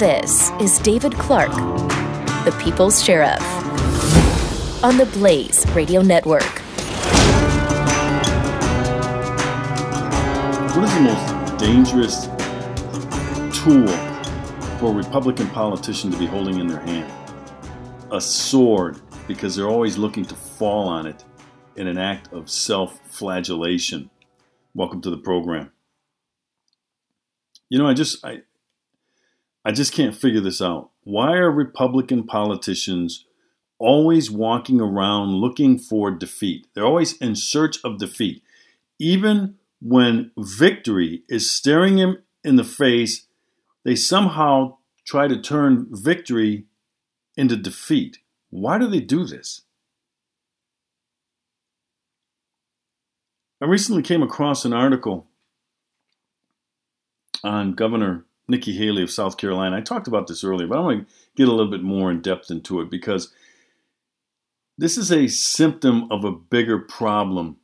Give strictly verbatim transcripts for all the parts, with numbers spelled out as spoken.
This is David Clarke, The People's Sheriff, on the Blaze Radio Network. What is the most dangerous tool for a Republican politician to be holding in their hand? A sword, because they're always looking to fall on it in an act of self-flagellation. Welcome to the program. You know, I just I, I just can't figure this out. Why are Republican politicians always walking around looking for defeat? They're always in search of defeat, even when victory is staring them in the face. They somehow try to turn victory into defeat. Why do they do this? I recently came across an article on Governor Nikki Haley of South Carolina. I talked about this earlier, but I want to get a little bit more in depth into it because this is a symptom of a bigger problem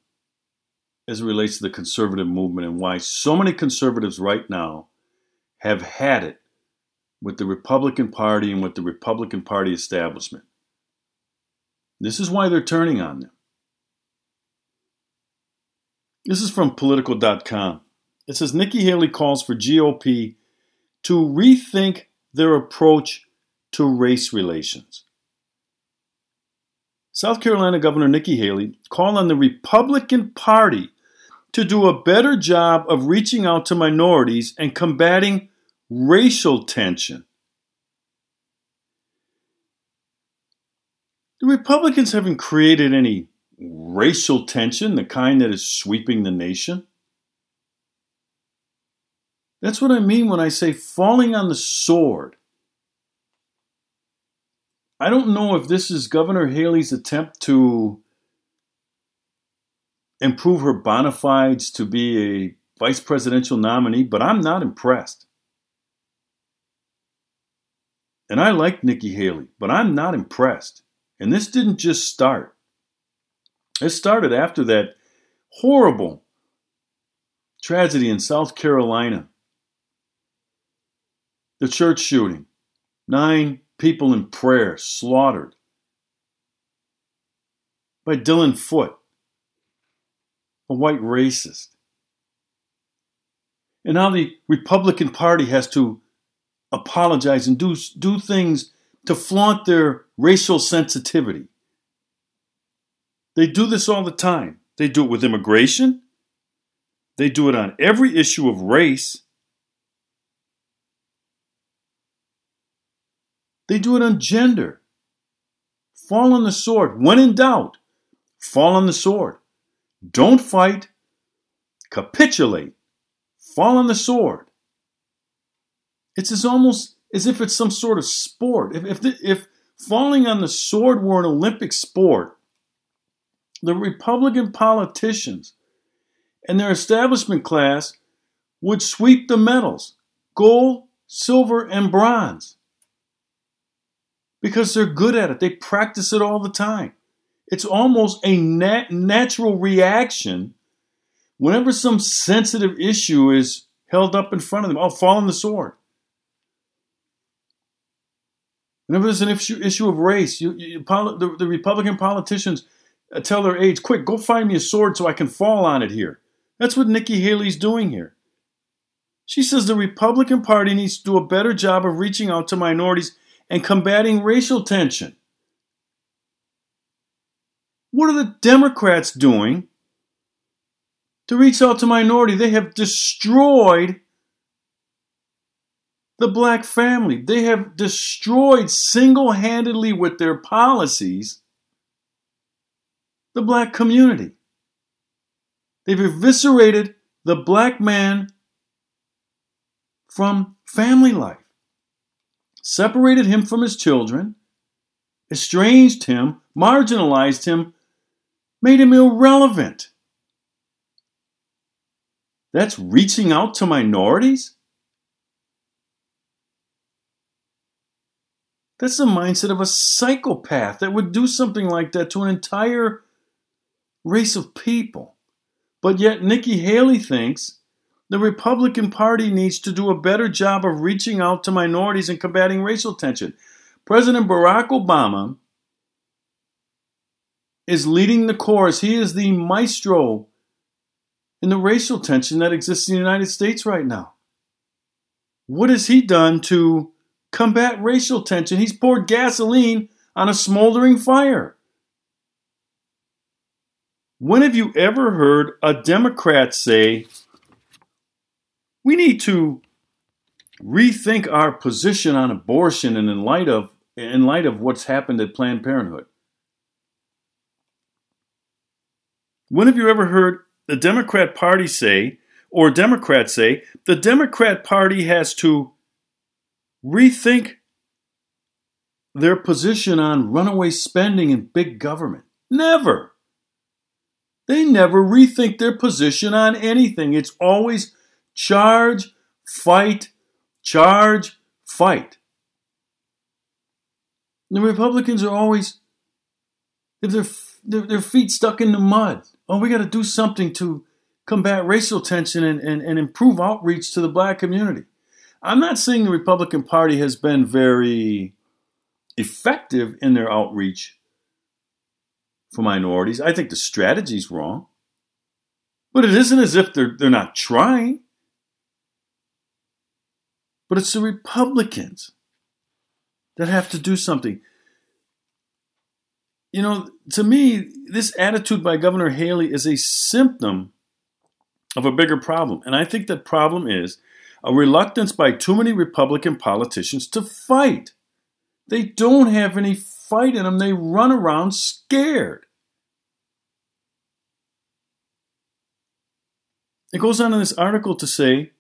as it relates to the conservative movement and why so many conservatives right now have had it with the Republican Party and with the Republican Party establishment. This is why they're turning on them. This is from political dot com. It says, Nikki Haley calls for G O P to rethink their approach to race relations. South Carolina Governor Nikki Haley called on the Republican Party to do a better job of reaching out to minorities and combating racial tension. The Republicans haven't created any racial tension, the kind that is sweeping the nation. That's what I mean when I say falling on the sword. I don't know if this is Governor Haley's attempt to improve her bona fides to be a vice presidential nominee, but I'm not impressed. And I like Nikki Haley, but I'm not impressed. And this didn't just start. It started after that horrible tragedy in South Carolina. The church shooting. Nine people in prayer slaughtered by Dylan Foote, a white racist. And now the Republican Party has to apologize and do, do things to flaunt their racial sensitivity. They do this all the time. They do it with immigration. They do it on every issue of race. They do it on gender. Fall on the sword. When in doubt, fall on the sword. Don't fight. Capitulate. Fall on the sword. It's as almost as if it's some sort of sport. If, if, the, if falling on the sword were an Olympic sport, the Republican politicians and their establishment class would sweep the medals, gold, silver, and bronze. Because they're good at it. They practice it all the time. It's almost a nat- natural reaction whenever some sensitive issue is held up in front of them. Oh, fall on the sword. Whenever there's an issue, issue of race, you, you, the, the Republican politicians tell their aides, quick, go find me a sword so I can fall on it here. That's what Nikki Haley's doing here. She says the Republican Party needs to do a better job of reaching out to minorities and combating racial tension. What are the Democrats doing to reach out to minorities? They have destroyed the black family. They have destroyed single-handedly with their policies the black community. They've eviscerated the black man from family life, separated him from his children, estranged him, marginalized him, made him irrelevant. That's reaching out to minorities? That's the mindset of a psychopath that would do something like that to an entire race of people. But yet Nikki Haley thinks The Republican Party needs to do a better job of reaching out to minorities and combating racial tension. President Barack Obama is leading the chorus. He is the maestro in the racial tension that exists in the United States right now. What has he done to combat racial tension? He's poured gasoline on a smoldering fire. When have you ever heard a Democrat say, we need to rethink our position on abortion and in light of in light of what's happened at Planned Parenthood? When have you ever heard the Democrat Party say, or Democrats say, the Democrat Party has to rethink their position on runaway spending and big government? Never. They never rethink their position on anything. It's always charge, fight, charge, fight. The Republicans are always, if they're, they're, their feet stuck in the mud. Oh, we got to do something to combat racial tension and, and, and improve outreach to the black community. I'm not saying the Republican Party has been very effective in their outreach for minorities. I think the strategy's wrong. But it isn't as if they're they're not trying. But it's the Republicans that have to do something. You know, to me, this attitude by Governor Haley is a symptom of a bigger problem. And I think the problem is a reluctance by too many Republican politicians to fight. They don't have any fight in them. They run around scared. It goes on in this article to say,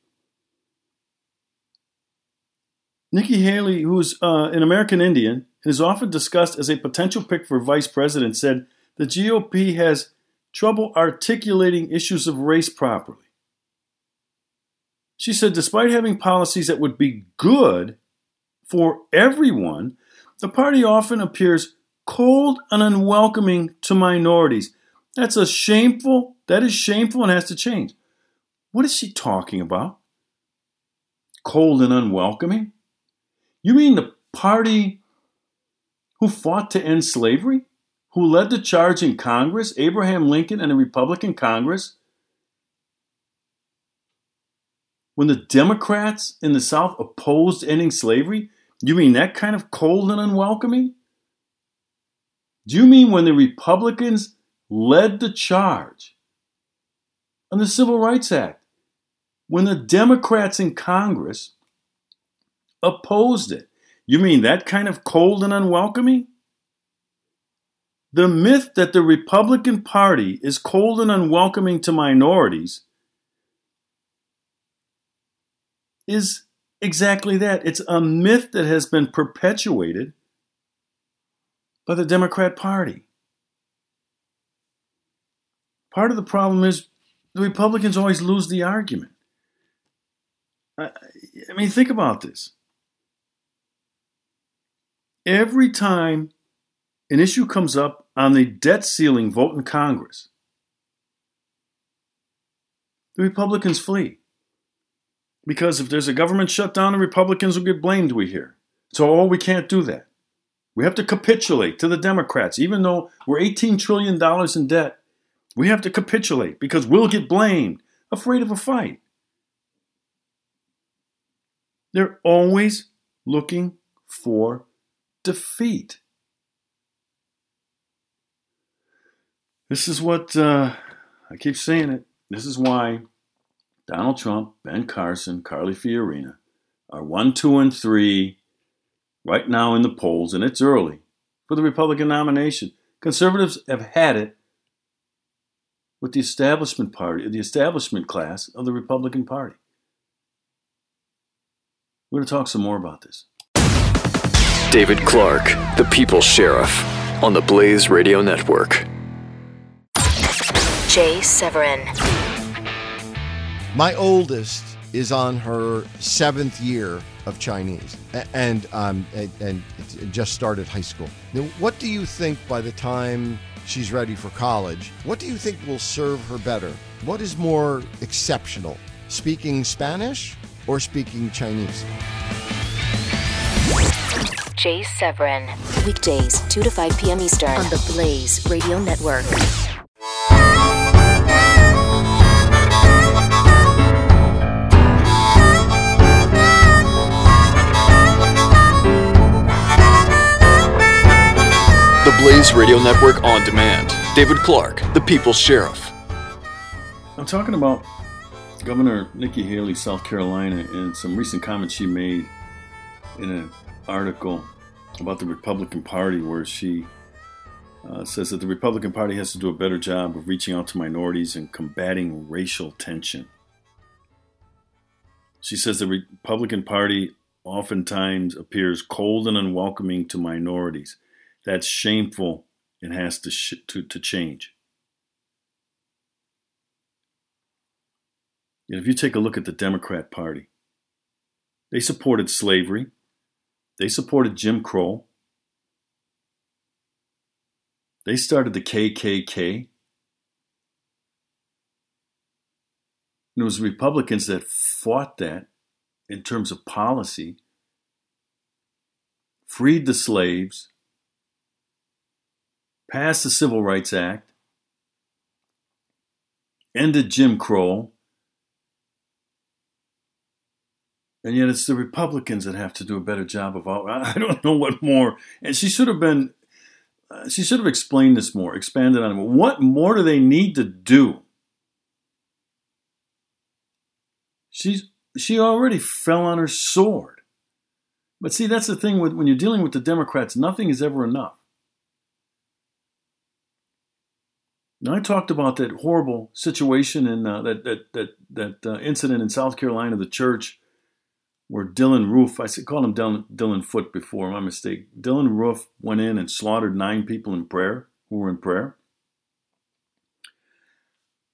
Nikki Haley, who's uh, an American Indian and is often discussed as a potential pick for vice president, said the G O P has trouble articulating issues of race properly. She said, despite having policies that would be good for everyone, the party often appears cold and unwelcoming to minorities. That's a shameful, that is shameful and has to change. What is she talking about? Cold and unwelcoming? You mean the party who fought to end slavery? Who led the charge in Congress, Abraham Lincoln and the Republican Congress? When the Democrats in the South opposed ending slavery? You mean that kind of cold and unwelcoming? Do you mean when the Republicans led the charge on the Civil Rights Act? When the Democrats in Congress opposed it. You mean that kind of cold and unwelcoming? The myth that the Republican Party is cold and unwelcoming to minorities is exactly that. It's a myth that has been perpetuated by the Democrat Party. Part of the problem is the Republicans always lose the argument. I, I mean, think about this. Every time an issue comes up on the debt ceiling vote in Congress, the Republicans flee. Because if there's a government shutdown, the Republicans will get blamed, we hear. So, oh, we can't do that. We have to capitulate to the Democrats. Even though we're eighteen trillion dollars in debt, we have to capitulate because we'll get blamed. Afraid of a fight. They're always looking for defeat. This is what, uh, I keep saying it, this is why Donald Trump, Ben Carson, Carly Fiorina are one, two, and three right now in the polls, and it's early, for the Republican nomination. Conservatives have had it with the establishment party, the establishment class of the Republican Party. We're going to talk some more about this. David Clarke, The People's Sheriff, on the Blaze Radio Network. Jay Severin. My oldest is on her seventh year of Chinese, and um, and, and just started high school. Now, what do you think by the time she's ready for college? What do you think will serve her better? What is more exceptional? speaking Spanish or speaking Chinese. Jay Severin. Weekdays, two to five p.m. Eastern on the Blaze Radio Network. The Blaze Radio Network on demand. David Clarke, The People's Sheriff. I'm talking about Governor Nikki Haley, South Carolina, and some recent comments she made in an article about the Republican Party, where she uh, says that the Republican Party has to do a better job of reaching out to minorities and combating racial tension. She says the Republican Party oftentimes appears cold and unwelcoming to minorities. That's shameful and has to, sh- to, to change. And if you take a look at the Democrat Party, they supported slavery. They supported Jim Crow. They started the K K K. And it was Republicans that fought that in terms of policy, freed the slaves, passed the Civil Rights Act, ended Jim Crow, and yet it's the Republicans that have to do a better job of all. I don't know what more. And she should have been, uh, she should have explained this more, expanded on it. What more do they need to do? She's, she already fell on her sword. But see, that's the thing with when you're dealing with the Democrats, nothing is ever enough. Now, I talked about that horrible situation in uh, that that that that uh, incident in South Carolina, the church where Dylann Roof, I called him Dylann, Dylann Foot before, my mistake. Dylann Roof went in and slaughtered nine people in prayer who were in prayer.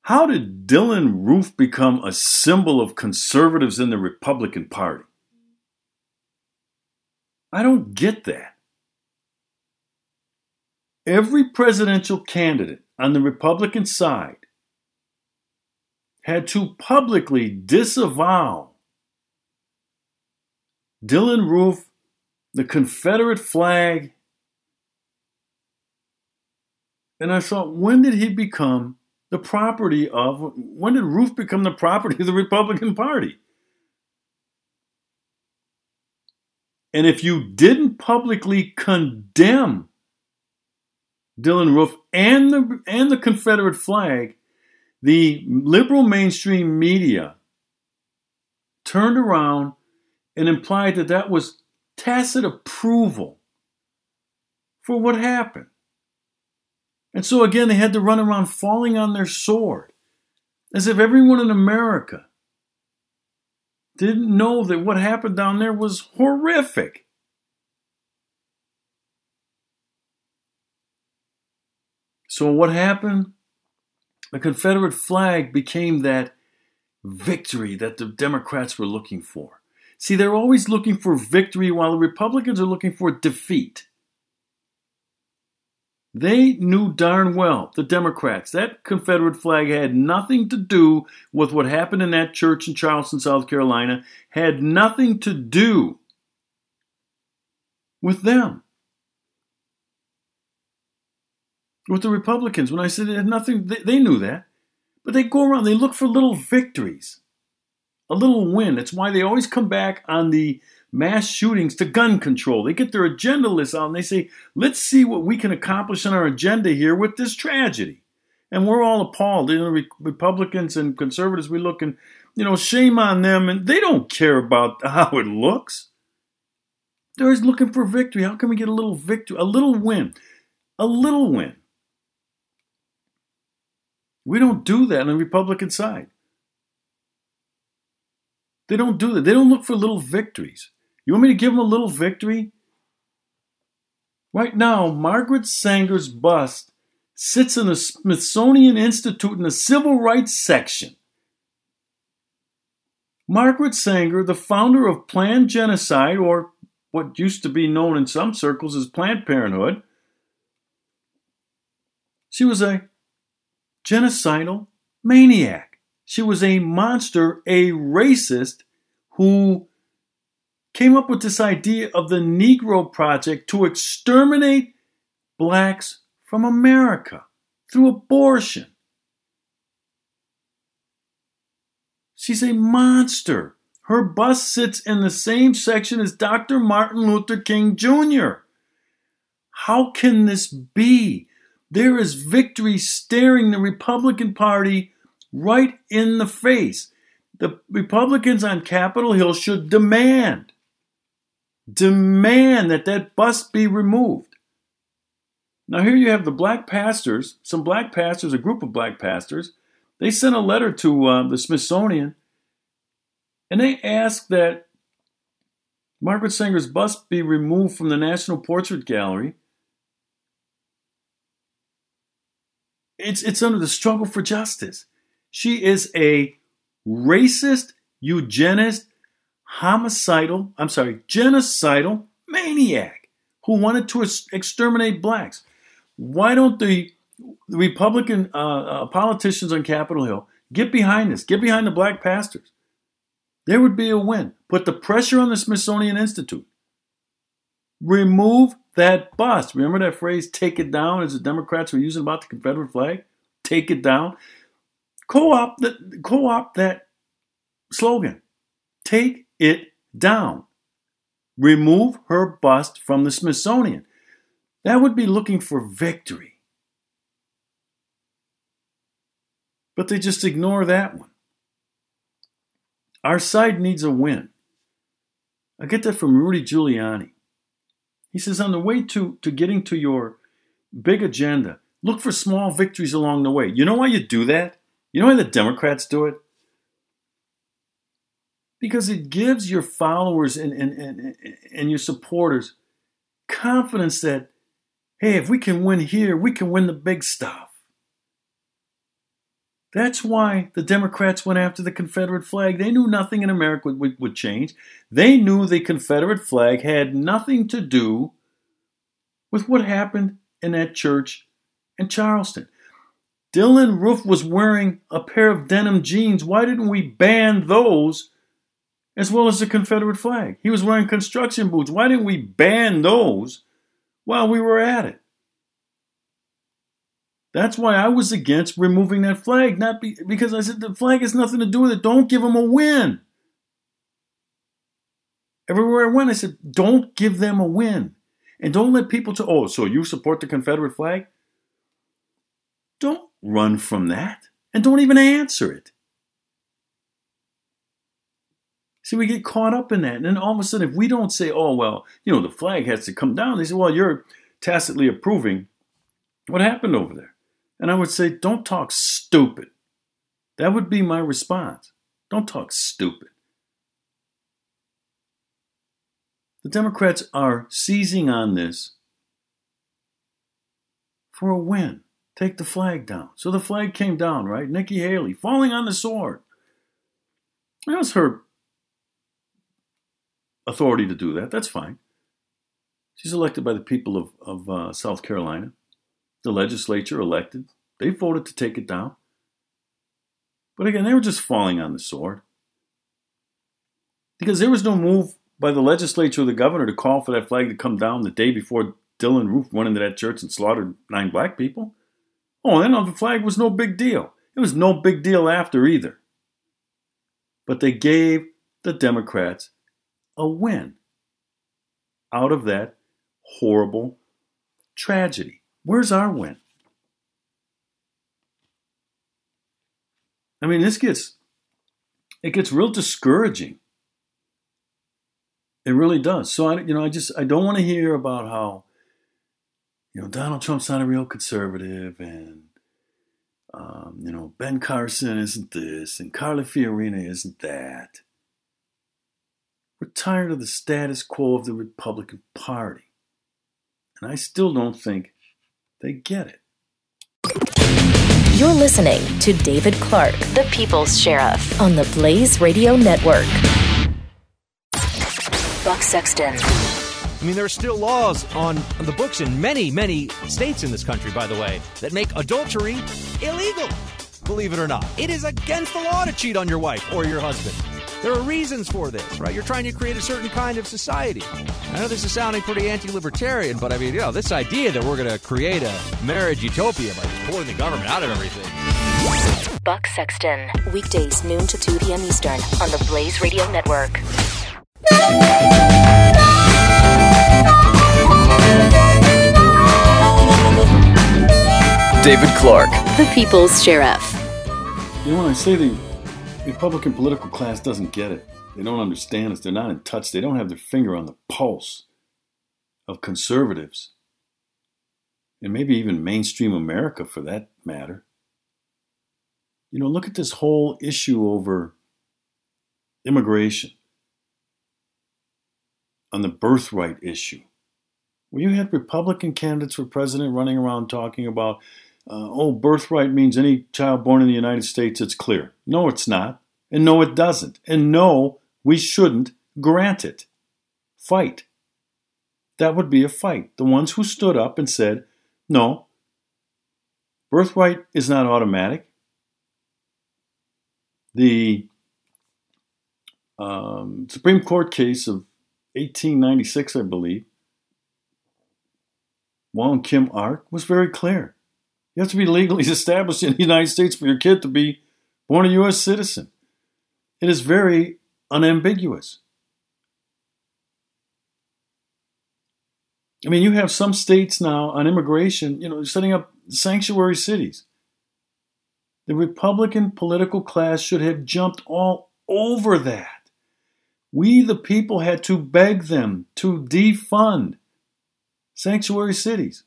How did Dylann Roof become a symbol of conservatives in the Republican Party? I don't get that. Every presidential candidate on the Republican side had to publicly disavow Dylann Roof, the Confederate flag. And I thought, when did he become the property of, when did Roof become the property of the Republican Party? And if you didn't publicly condemn Dylann Roof and the and the Confederate flag, the liberal mainstream media turned around and implied that that was tacit approval for what happened. And so again, they had to run around falling on their sword, as if everyone in America didn't know that what happened down there was horrific. So what happened? The Confederate flag became that victory that the Democrats were looking for. See, they're always looking for victory while the Republicans are looking for defeat. They knew darn well, the Democrats, that Confederate flag had nothing to do with what happened in that church in Charleston, South Carolina, had nothing to do with them, with the Republicans. When I said it had nothing, they, they knew that. But they go around, they look for little victories. A little win. That's why they always come back on the mass shootings to gun control. They get their agenda list out and they say, let's see what we can accomplish on our agenda here with this tragedy. And we're all appalled. You know, Re- Republicans and conservatives, we look and, you know, shame on them. And they don't care about how it looks. They're always looking for victory. How can we get a little victory? A little win. A little win. We don't do that on the Republican side. They don't do that. They don't look for little victories. You want me to give them a little victory? Right now, Margaret Sanger's bust sits in the Smithsonian Institute in the Civil Rights section. Margaret Sanger, the founder of Planned Genocide, or what used to be known in some circles as Planned Parenthood, she was a genocidal maniac. She was a monster, a racist, who came up with this idea of the Negro Project to exterminate blacks from America through abortion. She's a monster. Her bus sits in the same section as Doctor Martin Luther King Junior How can this be? There is victory staring the Republican Party right in the face. The Republicans on Capitol Hill should demand, demand that that bus be removed. Now here you have the black pastors, some black pastors, a group of black pastors. They sent a letter to uh, the Smithsonian, and they asked that Margaret Sanger's bust be removed from the National Portrait Gallery. It's, it's under the struggle for justice. She is a racist, eugenist, homicidal, I'm sorry, genocidal maniac who wanted to exterminate blacks. Why don't the The Republican uh, uh, politicians on Capitol Hill get behind this? Get behind the black pastors. There would be a win. Put the pressure on the Smithsonian Institute. Remove that bust. Remember that phrase, take it down, as the Democrats were using about the Confederate flag? Take it down. Co-opt the, co-opt that slogan. Take it down. Remove her bust from the Smithsonian. That would be looking for victory. But they just ignore that one. Our side needs a win. I get that from Rudy Giuliani. He says, on the way to, to getting to your big agenda, look for small victories along the way. You know why you do that? You know why the Democrats do it? Because it gives your followers and, and, and, and your supporters confidence that, hey, if we can win here, we can win the big stuff. That's why the Democrats went after the Confederate flag. They knew nothing in America would, would change. They knew the Confederate flag had nothing to do with what happened in that church in Charleston. Dylann Roof was wearing a pair of denim jeans. Why didn't we ban those as well as the Confederate flag? He was wearing construction boots. Why didn't we ban those while we were at it? That's why I was against removing that flag, not be, because I said the flag has nothing to do with it. Don't give them a win. Everywhere I went, I said, don't give them a win. And don't let people say, oh, so you support the Confederate flag? Don't run from that. And don't even answer it. See, we get caught up in that. And then all of a sudden, if we don't say, oh, well, you know, the flag has to come down. They say, well, you're tacitly approving what happened over there. And I would say, don't talk stupid. That would be my response. Don't talk stupid. The Democrats are seizing on this for a win. Take the flag down. So the flag came down, right? Nikki Haley falling on the sword. That was her authority to do that. That's fine. She's elected by the people of, of uh, South Carolina. The legislature elected. They voted to take it down. But again, they were just falling on the sword. Because there was no move by the legislature or the governor to call for that flag to come down the day before Dylann Roof went into that church and slaughtered nine black people. Oh, and then the flag was no big deal. It was no big deal after either. But they gave the Democrats a win out of that horrible tragedy. Where's our win? I mean, this gets, it gets real discouraging. It really does. So, I, you know, I just, I don't want to hear about how, you know, Donald Trump's not a real conservative and, um, you know, Ben Carson isn't this and Carly Fiorina isn't that. We're tired of the status quo of the Republican Party. And I still don't think they get it. You're listening to David Clarke, The People's Sheriff, on the Blaze Radio Network. Buck Sexton. I mean, there are still laws on the books in many, many states in this country, by the way, that make adultery illegal. believe it or not. It is against the law to cheat on your wife or your husband. There are reasons for this, right? You're trying to create a certain kind of society. I know this is sounding pretty anti-libertarian, but I mean, you know, this idea that we're going to create a marriage utopia by just pulling the government out of everything. Buck Sexton, weekdays noon to two p.m. Eastern on the Blaze Radio Network. David Clarke, The People's Sheriff. You know, when I say the Republican political class doesn't get it, they don't understand us, they're not in touch, they don't have their finger on the pulse of conservatives, and maybe even mainstream America for that matter. You know, look at this whole issue over immigration, on the birthright issue. Well, you had Republican candidates for president running around talking about, uh, oh, birthright means any child born in the United States, it's clear. No, it's not. And no, it doesn't. And no, we shouldn't grant it. Fight. That would be a fight. The ones who stood up and said, no, birthright is not automatic. The um, Supreme Court case of eighteen ninety-six, I believe, Wong Kim Ark, was very clear. You have to be legally established in the United States for your kid to be born a U S citizen. It is very unambiguous. I mean, you have some states now on immigration, you know, setting up sanctuary cities. The Republican political class should have jumped all over that. We, the people, had to beg them to defund sanctuary cities.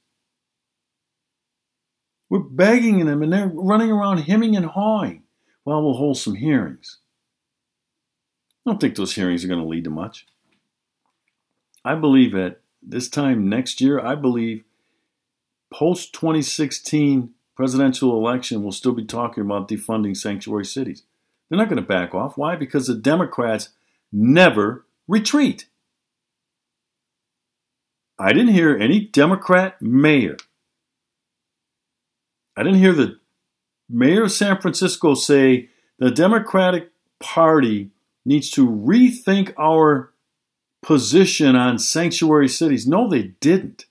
We're begging them, and they're running around hemming and hawing. Well, we'll hold some hearings. I don't think those hearings are going to lead to much. I believe at this time next year, I believe post-twenty sixteen presidential election, we'll still be talking about defunding sanctuary cities. They're not going to back off. Why? Because the Democrats never retreat. I didn't hear any Democrat mayor. I didn't hear the mayor of San Francisco say the Democratic Party needs to rethink our position on sanctuary cities. No, they didn't.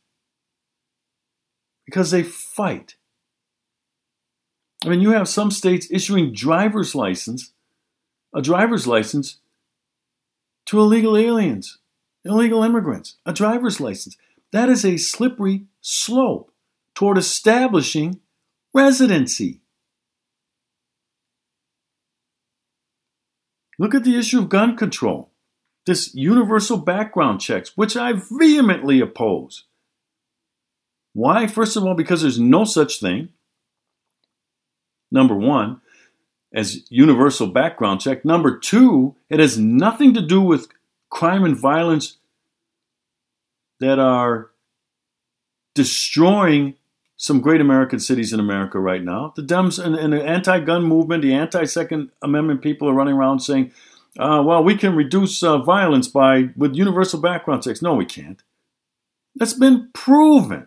Because they fight. I mean, you have some states issuing driver's license, a driver's license to illegal aliens. Illegal immigrants, a driver's license. That is a slippery slope toward establishing residency. Look at the issue of gun control, this universal background checks, which I vehemently oppose. Why? First of all, because there's no such thing, number one, as universal background check. Number two, it has nothing to do with crime and violence that are destroying some great American cities in America right now. The Dems and, and the anti-gun movement, the anti-Second Amendment people are running around saying, uh, well, we can reduce uh, violence by with universal background checks. No, we can't. That's been proven.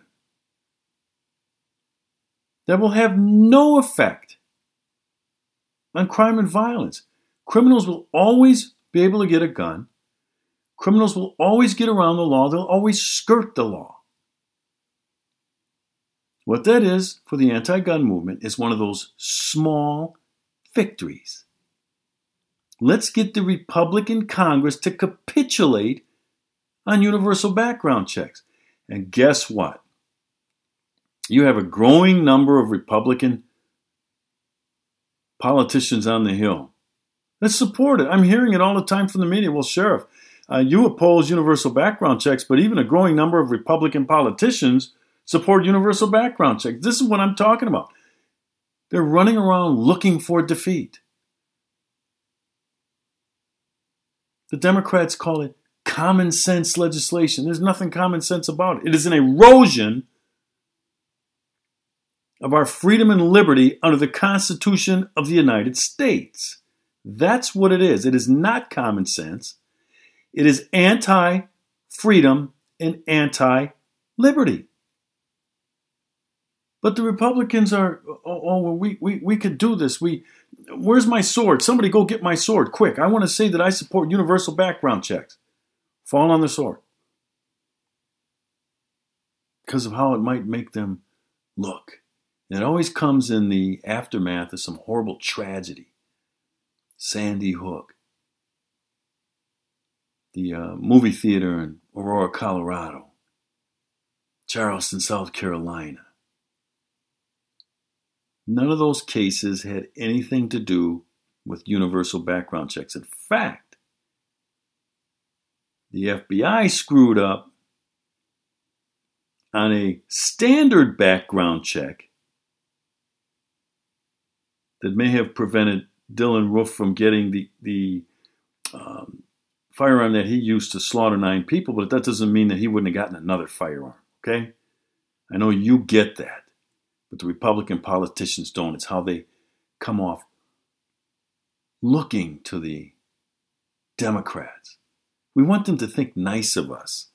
That will have no effect on crime and violence. Criminals will always be able to get a gun. Criminals will always get around the law. They'll always skirt the law. What that is for the anti-gun movement is one of those small victories. Let's get the Republican Congress to capitulate on universal background checks. And guess what? You have a growing number of Republican politicians on the Hill. Let's support it. I'm hearing it all the time from the media. Well, Sheriff, Uh, you oppose universal background checks, but even a growing number of Republican politicians support universal background checks. This is what I'm talking about. They're running around looking for defeat. The Democrats call it common sense legislation. There's nothing common sense about it. It is an erosion of our freedom and liberty under the Constitution of the United States. That's what it is. It is not common sense. It is anti-freedom and anti-liberty. But the Republicans are, oh, oh we, we, we could do this. We, where's my sword? Somebody go get my sword, quick. I want to say that I support universal background checks. Fall on the sword. Because of how it might make them look. And it always comes in the aftermath of some horrible tragedy. Sandy Hook. The uh, movie theater in Aurora, Colorado. Charleston, South Carolina. None of those cases had anything to do with universal background checks. In fact, the F B I screwed up on a standard background check that may have prevented Dylann Roof from getting the, the um, firearm that he used to slaughter nine people, but that doesn't mean that he wouldn't have gotten another firearm, okay? I know you get that. But the Republican politicians don't. It's how they come off looking to the Democrats. We want them to think nice of us.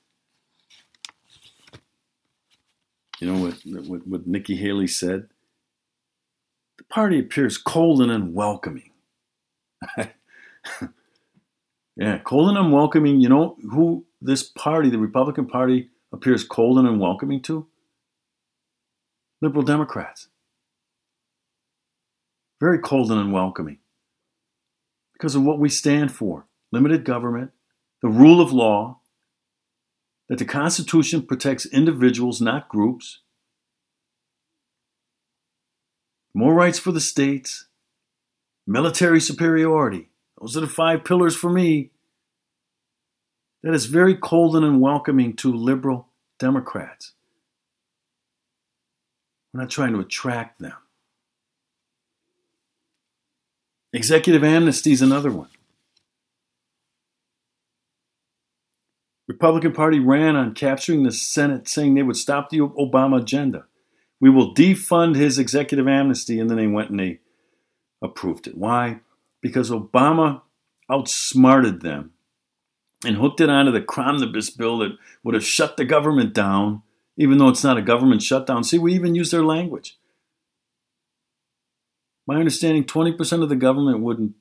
You know what, what, what Nikki Haley said? The party appears cold and unwelcoming. Yeah, cold and unwelcoming. You know who this party, the Republican Party, appears cold and unwelcoming to? Liberal Democrats. Very cold and unwelcoming because of what we stand for. Limited government, the rule of law, that the Constitution protects individuals, not groups. More rights for the states. Military superiority. Those are the five pillars for me. That is very cold and unwelcoming to liberal Democrats. We're not trying to attract them. Executive amnesty is another one. Republican Party ran on capturing the Senate, saying they would stop the Obama agenda. We will defund his executive amnesty, and then they went and they approved it. Why? Because Obama outsmarted them and hooked it onto the Cromnibus bill that would have shut the government down. Even though it's not a government shutdown. See, we even use their language. My understanding, twenty percent of the government wouldn't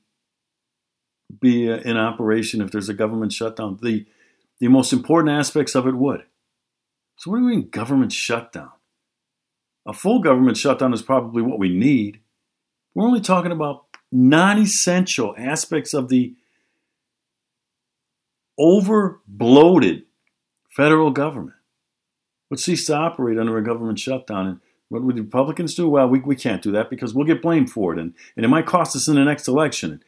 be in operation if there's a government shutdown. The, the most important aspects of it would. So what do we mean government shutdown? A full government shutdown is probably what we need. We're only talking about non-essential aspects of the over-bloated federal government. Would cease to operate under a government shutdown. And what would the Republicans do? Well, we, we can't do that because we'll get blamed for it. And, and it might cost us in the next election.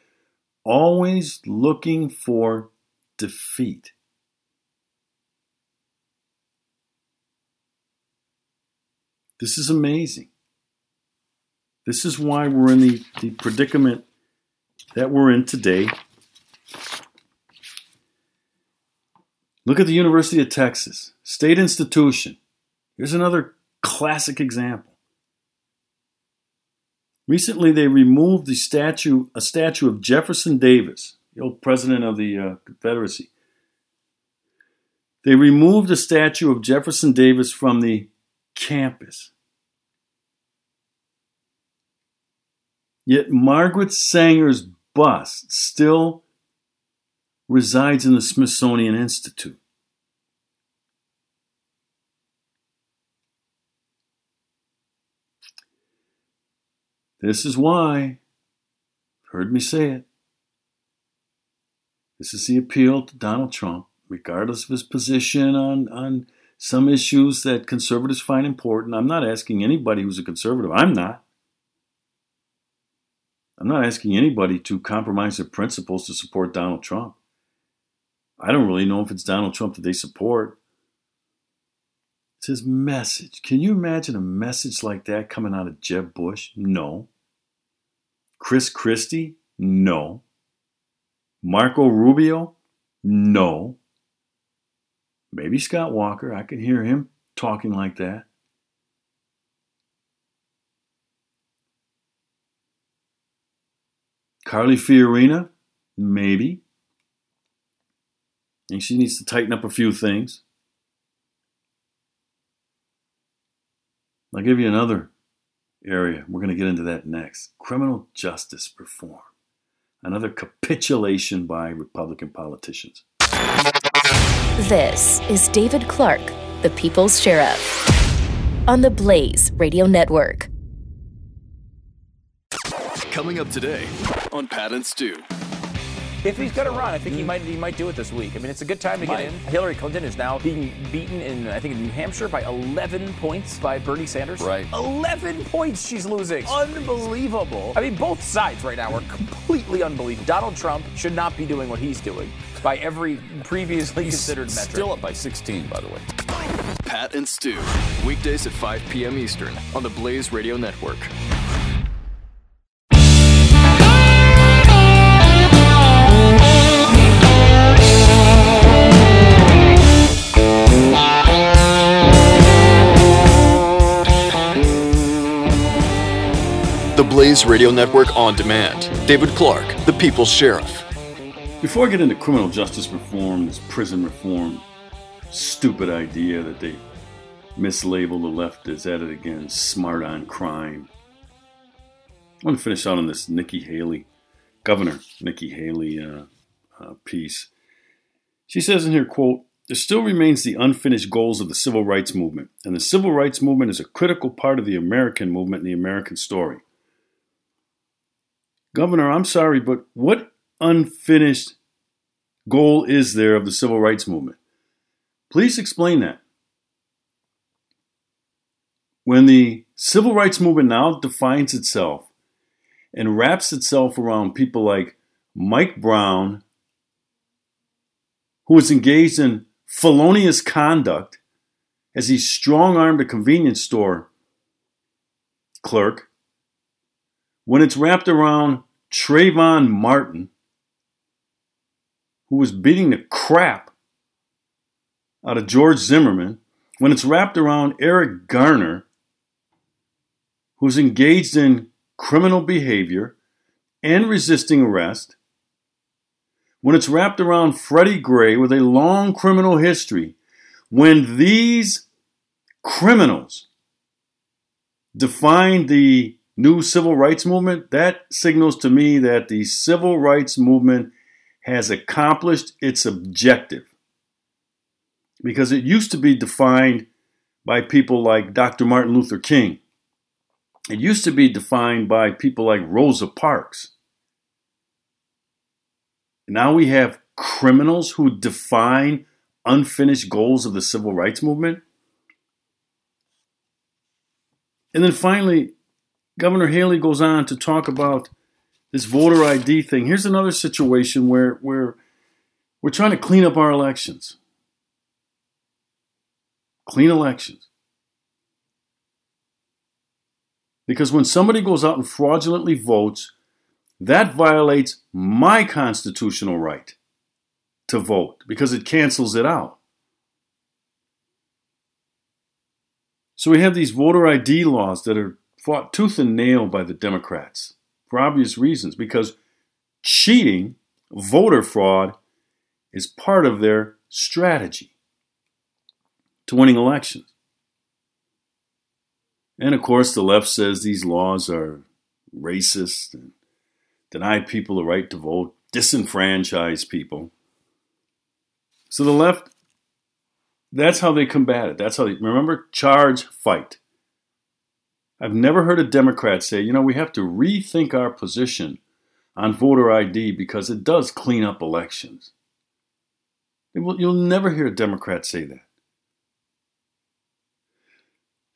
Always looking for defeat. This is amazing. This is why we're in the, the predicament that we're in today. Look at the University of Texas, state institution. Here's another classic example. Recently, they removed the statue, a statue of Jefferson Davis, the old president of the uh, Confederacy. They removed a statue of Jefferson Davis from the campus. Yet Margaret Sanger's bust still resides in the Smithsonian Institute. This is why, heard me say it, this is the appeal to Donald Trump, regardless of his position on, on some issues that conservatives find important. I'm not asking anybody who's a conservative. I'm not. I'm not asking anybody to compromise their principles to support Donald Trump. I don't really know if it's Donald Trump that they support. It's his message. Can you imagine a message like that coming out of Jeb Bush? No. Chris Christie? No. Marco Rubio? No. Maybe Scott Walker. I can hear him talking like that. Carly Fiorina? Maybe. And she needs to tighten up a few things. I'll give you another area. We're going to get into that next. Criminal justice reform. Another capitulation by Republican politicians. This is David Clarke, the People's Sheriff, on the Blaze Radio Network. Coming up today on Pat and Stu. If he's going to run, I think he might he might do it this week. I mean, it's a good time to get in. Hillary Clinton is now being beaten in, I think, in New Hampshire by eleven points by Bernie Sanders. Right. eleven points she's losing. Unbelievable. I mean, both sides right now are completely unbelievable. Donald Trump should not be doing what he's doing by every previously he's considered metric. Still up by sixteen, by the way. Pat and Stu, weekdays at five p.m. Eastern on the Blaze Radio Network. Blaze Radio Network On Demand. David Clarke, the People's Sheriff. Before I get into criminal justice reform, this prison reform, stupid idea that they mislabel the left as at it again, smart on crime, I want to finish out on this Nikki Haley, Governor Nikki Haley uh, uh, piece. She says in here, quote, "There still remains the unfinished goals of the civil rights movement, and the civil rights movement is a critical part of the American movement and the American story." Governor, I'm sorry, but what unfinished goal is there of the civil rights movement? Please explain that. When the civil rights movement now defines itself and wraps itself around people like Mike Brown, who was engaged in felonious conduct as he strong-armed a convenience store clerk, when it's wrapped around Trayvon Martin, who was beating the crap out of George Zimmerman, when it's wrapped around Eric Garner, who's engaged in criminal behavior and resisting arrest, when it's wrapped around Freddie Gray with a long criminal history, when these criminals define the new civil rights movement, that signals to me that the civil rights movement has accomplished its objective. Because it used to be defined by people like Doctor Martin Luther King. It used to be defined by people like Rosa Parks. Now we have criminals who define unfinished goals of the civil rights movement. And then finally, Governor Haley goes on to talk about this voter I D thing. Here's another situation where, where we're trying to clean up our elections. Clean elections. Because when somebody goes out and fraudulently votes, that violates my constitutional right to vote because it cancels it out. So we have these voter I D laws that are fought tooth and nail by the Democrats for obvious reasons, because cheating, voter fraud, is part of their strategy to winning elections. And of course, the left says these laws are racist and deny people the right to vote, disenfranchise people. So the left, that's how they combat it. That's how they, remember, charge, fight. I've never heard a Democrat say, you know, we have to rethink our position on voter I D because it does clean up elections. Will, you'll never hear a Democrat say that.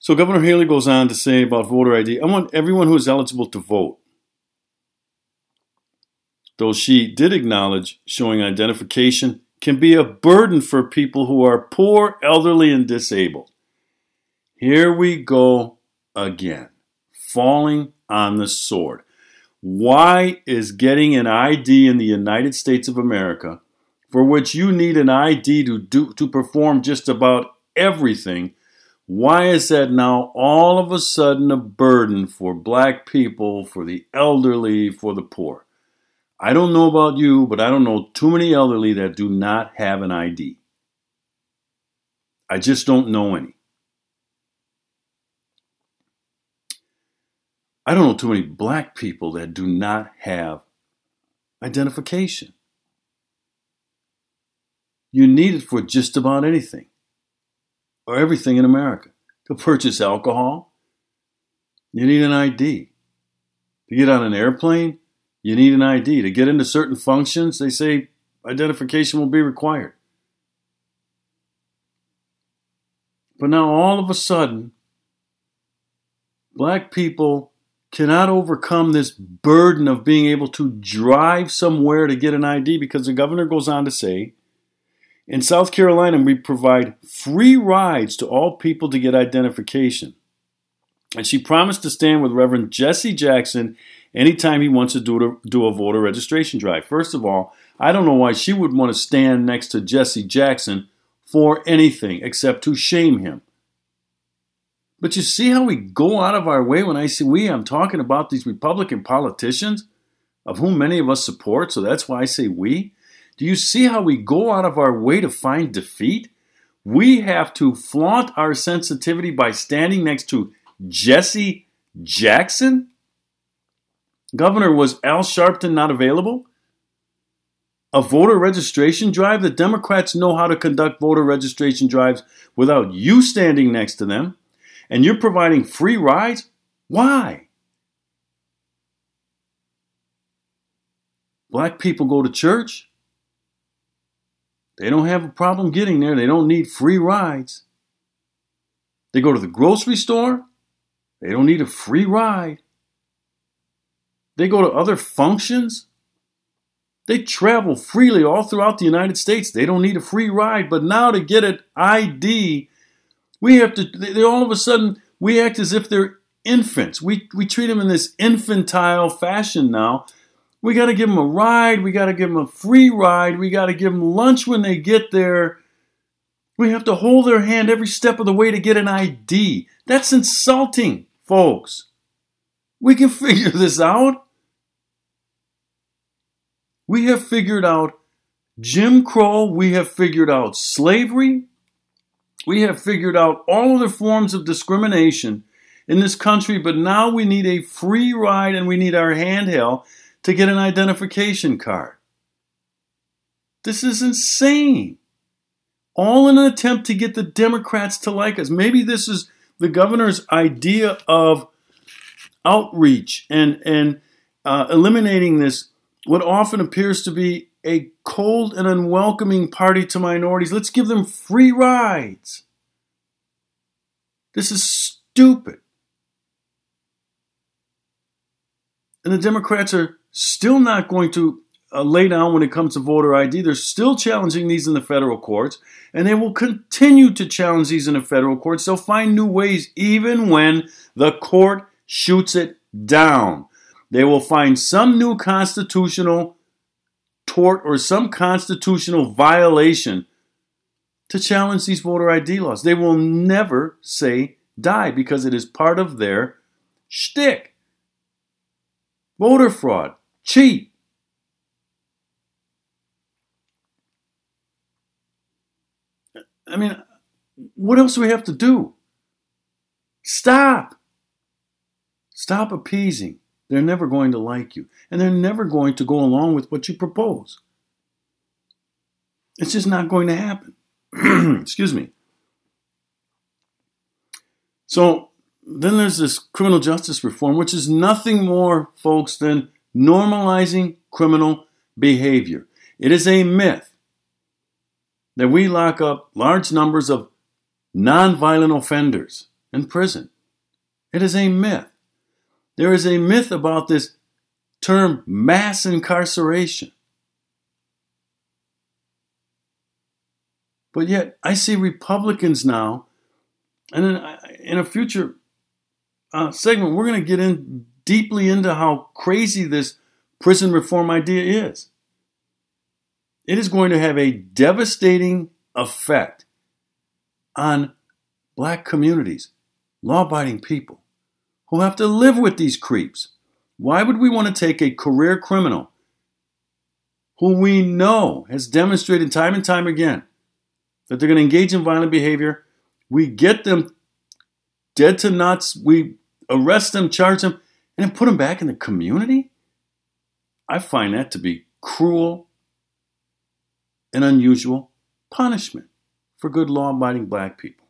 So Governor Haley goes on to say about voter I D, I want everyone who is eligible to vote. Though she did acknowledge showing identification can be a burden for people who are poor, elderly, and disabled. Here we go. Again, falling on the sword. Why is getting an I D in the United States of America, for which you need an I D to do, to perform just about everything, why is that now all of a sudden a burden for black people, for the elderly, for the poor? I don't know about you, but I don't know too many elderly that do not have an I D. I just don't know any. I don't know too many black people that do not have identification. You need it for just about anything or everything in America. To purchase alcohol, you need an I D. To get on an airplane, you need an I D. To get into certain functions, they say identification will be required. But now all of a sudden, black people cannot overcome this burden of being able to drive somewhere to get an I D, because the governor goes on to say, in South Carolina, we provide free rides to all people to get identification. And she promised to stand with Reverend Jesse Jackson anytime he wants to do a, do a voter registration drive. First of all, I don't know why she would want to stand next to Jesse Jackson for anything except to shame him. But you see how we go out of our way when I say we? I'm talking about these Republican politicians, of whom many of us support, so that's why I say we. Do you see how we go out of our way to find defeat? We have to flaunt our sensitivity by standing next to Jesse Jackson? Governor, was Al Sharpton not available? A voter registration drive? The Democrats know how to conduct voter registration drives without you standing next to them. And you're providing free rides? Why? Black people go to church. They don't have a problem getting there. They don't need free rides. They go to the grocery store. They don't need a free ride. They go to other functions. They travel freely all throughout the United States. They don't need a free ride. But now to get an I D, we have to, they, all of a sudden, we act as if they're infants. We, we treat them in this infantile fashion now. We got to give them a ride. We got to give them a free ride. We got to give them lunch when they get there. We have to hold their hand every step of the way to get an I D. That's insulting, folks. We can figure this out. We have figured out Jim Crow. We have figured out slavery. We have figured out all other forms of discrimination in this country, but now we need a free ride and we need our hand held to get an identification card. This is insane. All in an attempt to get the Democrats to like us. Maybe this is the governor's idea of outreach and, and uh, eliminating this, what often appears to be a cold and unwelcoming party to minorities. Let's give them free rides. This is stupid. And the Democrats are still not going to uh, lay down when it comes to voter I D. They're still challenging these in the federal courts, and they will continue to challenge these in the federal courts. They'll find new ways even when the court shoots it down. They will find some new constitutional tort or some constitutional violation to challenge these voter I D laws. They will never say die because it is part of their shtick. Voter fraud, cheat. I mean, what else do we have to do? Stop. Stop appeasing. They're never going to like you. And they're never going to go along with what you propose. It's just not going to happen. Excuse me. So, then there's this criminal justice reform, which is nothing more, folks, than normalizing criminal behavior. It is a myth that we lock up large numbers of nonviolent offenders in prison. It is a myth. There is a myth about this term mass incarceration. But yet, I see Republicans now, and in, in a future Uh, segment, we're going to get in deeply into how crazy this prison reform idea is. It is going to have a devastating effect on black communities, law-abiding people who have to live with these creeps. Why would we want to take a career criminal who we know has demonstrated time and time again that they're going to engage in violent behavior? We get them dead to nuts, we arrest them, charge them, and then put them back in the community? I find that to be cruel and unusual punishment for good law-abiding black people.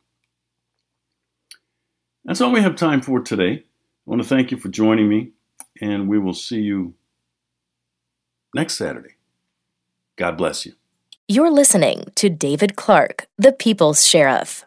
That's all we have time for today. I want to thank you for joining me, and we will see you next Saturday. God bless you. You're listening to David Clarke, the People's Sheriff.